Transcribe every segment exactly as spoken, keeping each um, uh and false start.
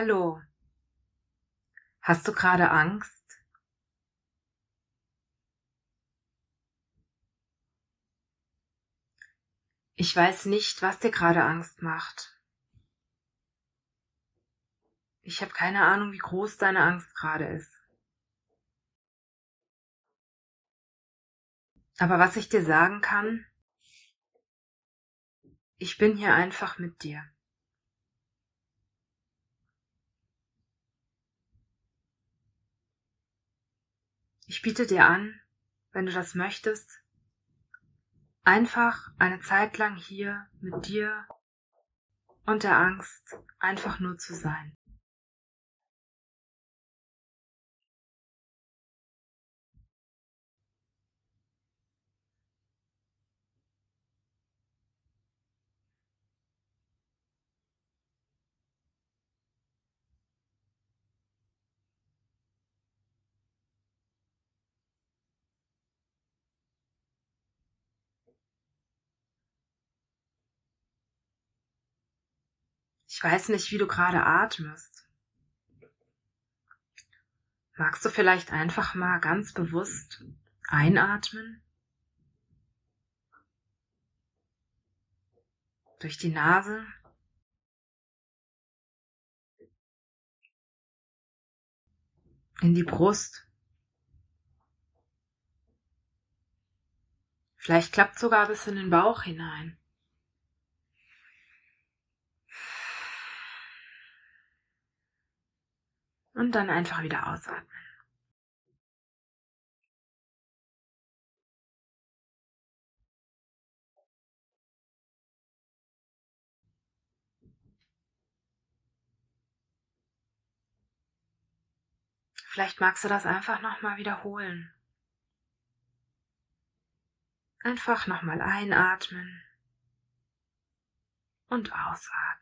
Hallo, hast du gerade Angst? Ich weiß nicht, was dir gerade Angst macht. Ich habe keine Ahnung, wie groß deine Angst gerade ist. Aber was ich dir sagen kann, ich bin hier einfach mit dir. Ich biete dir an, wenn du das möchtest, einfach eine Zeit lang hier mit dir und der Angst einfach nur zu sein. Ich weiß nicht, wie du gerade atmest. Magst du vielleicht einfach mal ganz bewusst einatmen? Durch die Nase. In die Brust. Vielleicht klappt sogar bis in den Bauch hinein. Und dann einfach wieder ausatmen. Vielleicht magst du das einfach nochmal wiederholen. Einfach nochmal einatmen und ausatmen.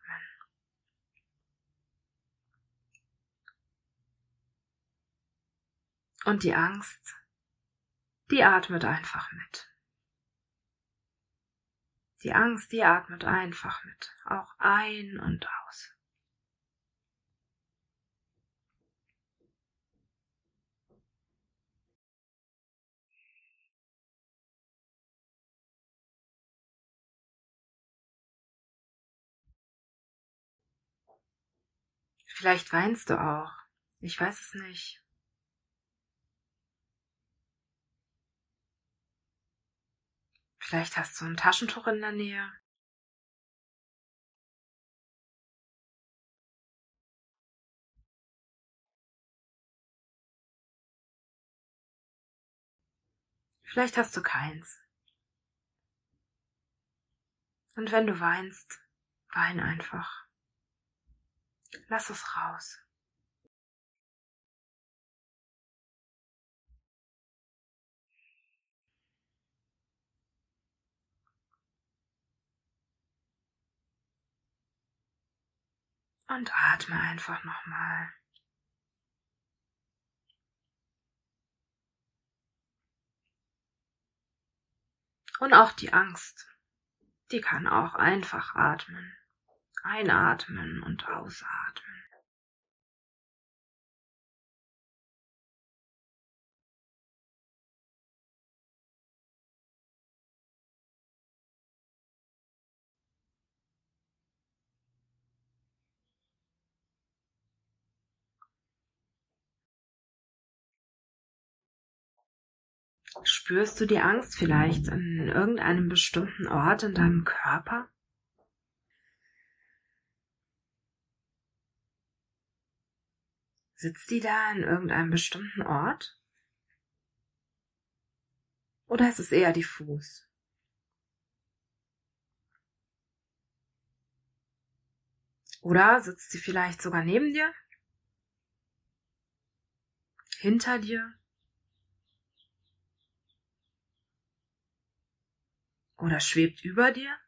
Und die Angst, die atmet einfach mit. Die Angst, die atmet einfach mit. Auch ein und aus. Vielleicht weinst du auch. Ich weiß es nicht. Vielleicht hast du ein Taschentuch in der Nähe. Vielleicht hast du keins. Und wenn du weinst, wein einfach. Lass es raus. Und atme einfach nochmal. Und auch die Angst, die kann auch einfach atmen. Einatmen und ausatmen. Spürst du die Angst vielleicht in irgendeinem bestimmten Ort in deinem Körper? Sitzt die da in irgendeinem bestimmten Ort? Oder ist es eher diffus? Oder sitzt sie vielleicht sogar neben dir? Hinter dir? Oder schwebt über dir?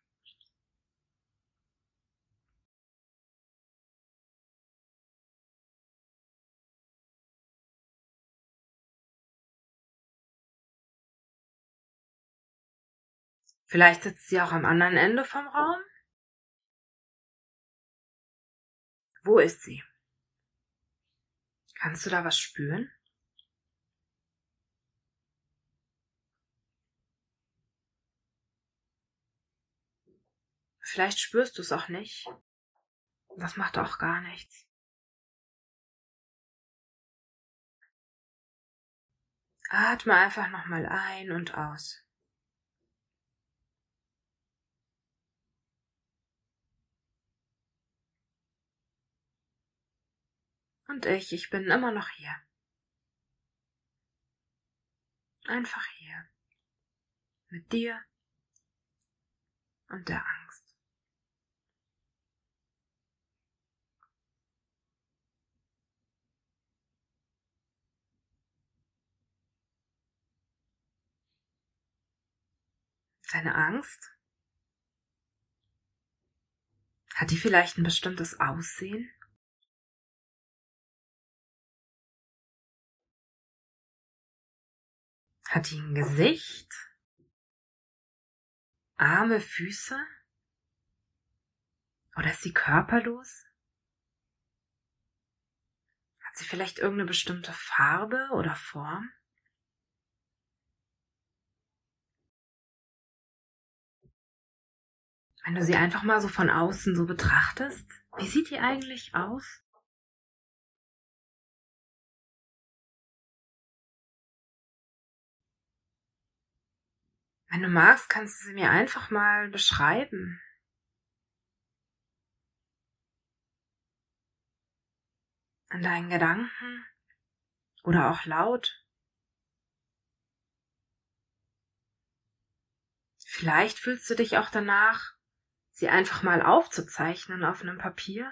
Vielleicht sitzt sie auch am anderen Ende vom Raum? Wo ist sie? Kannst du da was spüren? Vielleicht spürst du es auch nicht. Das macht auch gar nichts. Atme einfach nochmal ein und aus. Und ich, ich bin immer noch hier. Einfach hier. Mit dir und der Angst. Deine Angst? Hat die vielleicht ein bestimmtes Aussehen? Hat die ein Gesicht? Arme, Füße? Oder ist sie körperlos? Hat sie vielleicht irgendeine bestimmte Farbe oder Form? Wenn du sie einfach mal so von außen so betrachtest, wie sieht die eigentlich aus? Wenn du magst, kannst du sie mir einfach mal beschreiben. An deinen Gedanken oder auch laut. Vielleicht fühlst du dich auch danach, sie einfach mal aufzuzeichnen auf einem Papier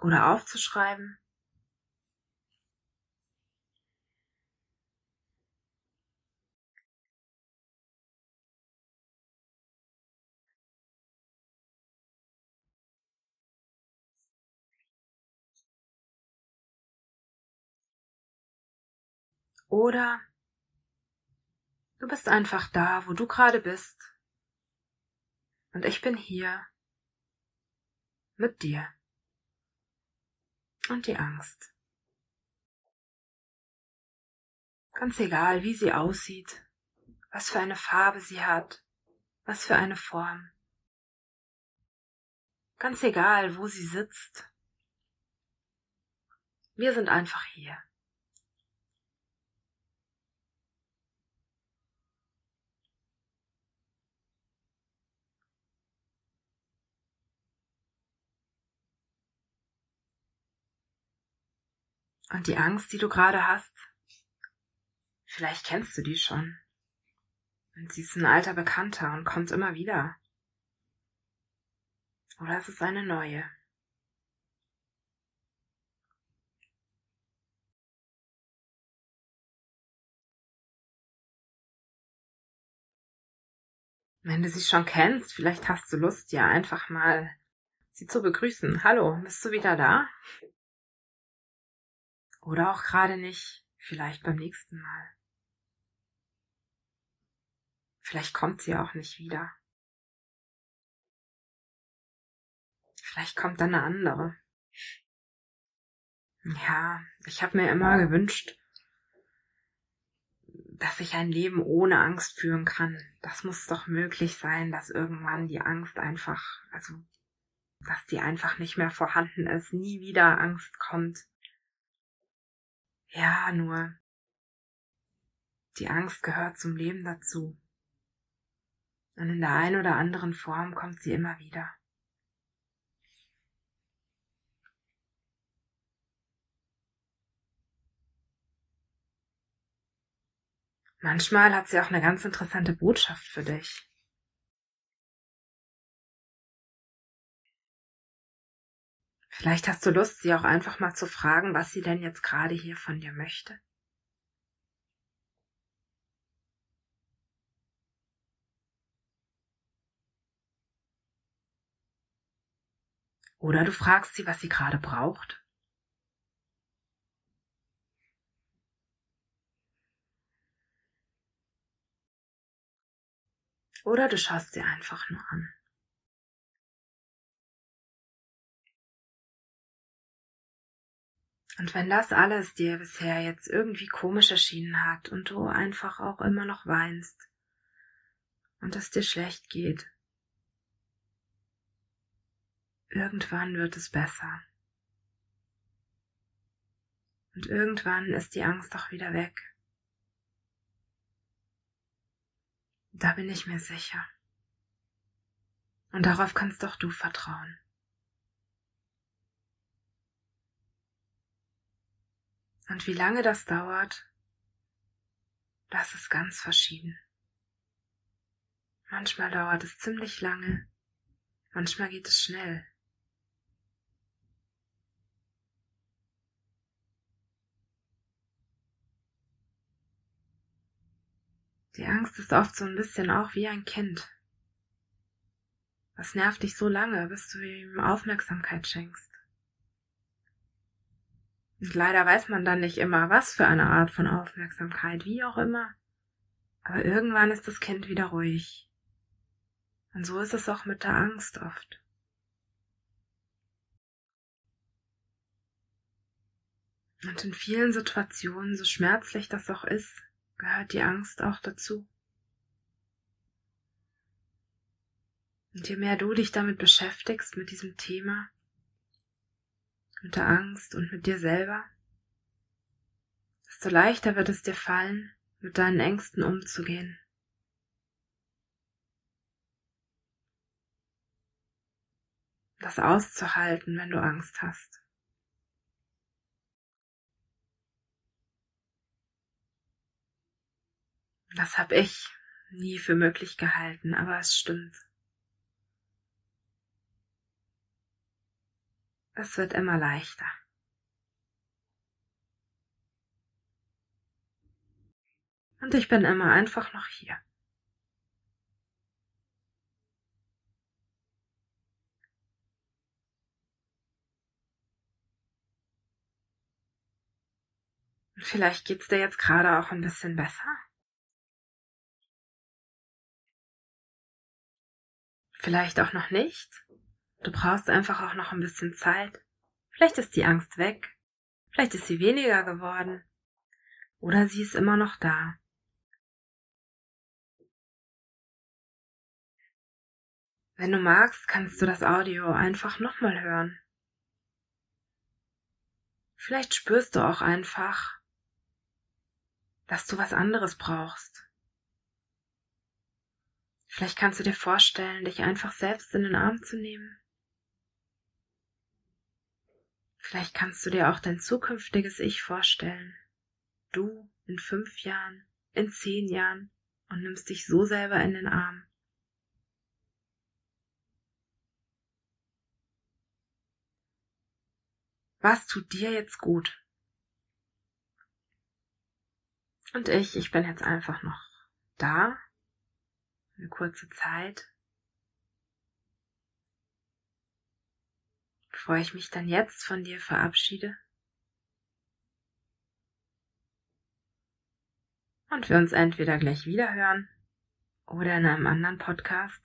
oder aufzuschreiben. Oder du bist einfach da, wo du gerade bist. Und ich bin hier. Mit dir. Und die Angst. Ganz egal, wie sie aussieht, was für eine Farbe sie hat, was für eine Form. Ganz egal, wo sie sitzt. Wir sind einfach hier. Und die Angst, die du gerade hast, vielleicht kennst du die schon. Und sie ist ein alter Bekannter und kommt immer wieder. Oder es ist eine neue. Wenn du sie schon kennst, vielleicht hast du Lust, ja einfach mal sie zu begrüßen. Hallo, bist du wieder da? Oder auch gerade nicht, vielleicht beim nächsten Mal. Vielleicht kommt sie auch nicht wieder. Vielleicht kommt dann eine andere. Ja, ich habe mir immer gewünscht, dass ich ein Leben ohne Angst führen kann. Das muss doch möglich sein, dass irgendwann die Angst einfach, also, dass die einfach nicht mehr vorhanden ist, nie wieder Angst kommt. Ja, nur die Angst gehört zum Leben dazu. Und in der einen oder anderen Form kommt sie immer wieder. Manchmal hat sie auch eine ganz interessante Botschaft für dich. Vielleicht hast du Lust, sie auch einfach mal zu fragen, was sie denn jetzt gerade hier von dir möchte. Oder du fragst sie, was sie gerade braucht. Oder du schaust sie einfach nur an. Und wenn das alles dir bisher jetzt irgendwie komisch erschienen hat und du einfach auch immer noch weinst und es dir schlecht geht, irgendwann wird es besser. Und irgendwann ist die Angst auch wieder weg. Da bin ich mir sicher. Und darauf kannst doch du vertrauen. Und wie lange das dauert, das ist ganz verschieden. Manchmal dauert es ziemlich lange, manchmal geht es schnell. Die Angst ist oft so ein bisschen auch wie ein Kind. Das nervt dich so lange, bis du ihm Aufmerksamkeit schenkst. Und leider weiß man dann nicht immer, was für eine Art von Aufmerksamkeit, wie auch immer. Aber irgendwann ist das Kind wieder ruhig. Und so ist es auch mit der Angst oft. Und in vielen Situationen, so schmerzlich das auch ist, gehört die Angst auch dazu. Und je mehr du dich damit beschäftigst, mit diesem Thema, mit der Angst und mit dir selber, desto leichter wird es dir fallen, mit deinen Ängsten umzugehen. Das auszuhalten, wenn du Angst hast. Das habe ich nie für möglich gehalten, aber es stimmt. Es wird immer leichter. Und ich bin immer einfach noch hier. Und vielleicht geht's dir jetzt gerade auch ein bisschen besser. Vielleicht auch noch nicht. Du brauchst einfach auch noch ein bisschen Zeit. Vielleicht ist die Angst weg. Vielleicht ist sie weniger geworden. Oder sie ist immer noch da. Wenn du magst, kannst du das Audio einfach nochmal hören. Vielleicht spürst du auch einfach, dass du was anderes brauchst. Vielleicht kannst du dir vorstellen, dich einfach selbst in den Arm zu nehmen. Vielleicht kannst du dir auch dein zukünftiges Ich vorstellen. Du in fünf Jahren, in zehn Jahren und nimmst dich so selber in den Arm. Was tut dir jetzt gut? Und ich, ich bin jetzt einfach noch da. Eine kurze Zeit, bevor ich mich dann jetzt von dir verabschiede und wir uns entweder gleich wieder hören oder in einem anderen Podcast.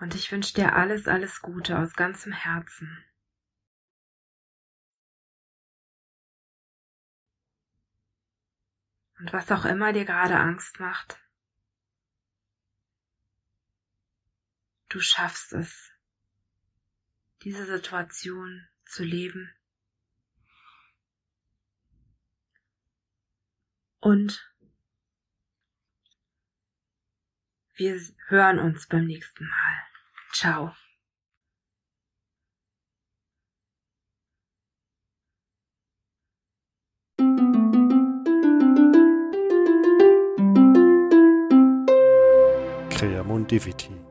Und ich wünsche dir alles, alles Gute aus ganzem Herzen. Und was auch immer dir gerade Angst macht, du schaffst es, diese Situation zu leben und wir hören uns beim nächsten Mal. Ciao. Creamon Diviti.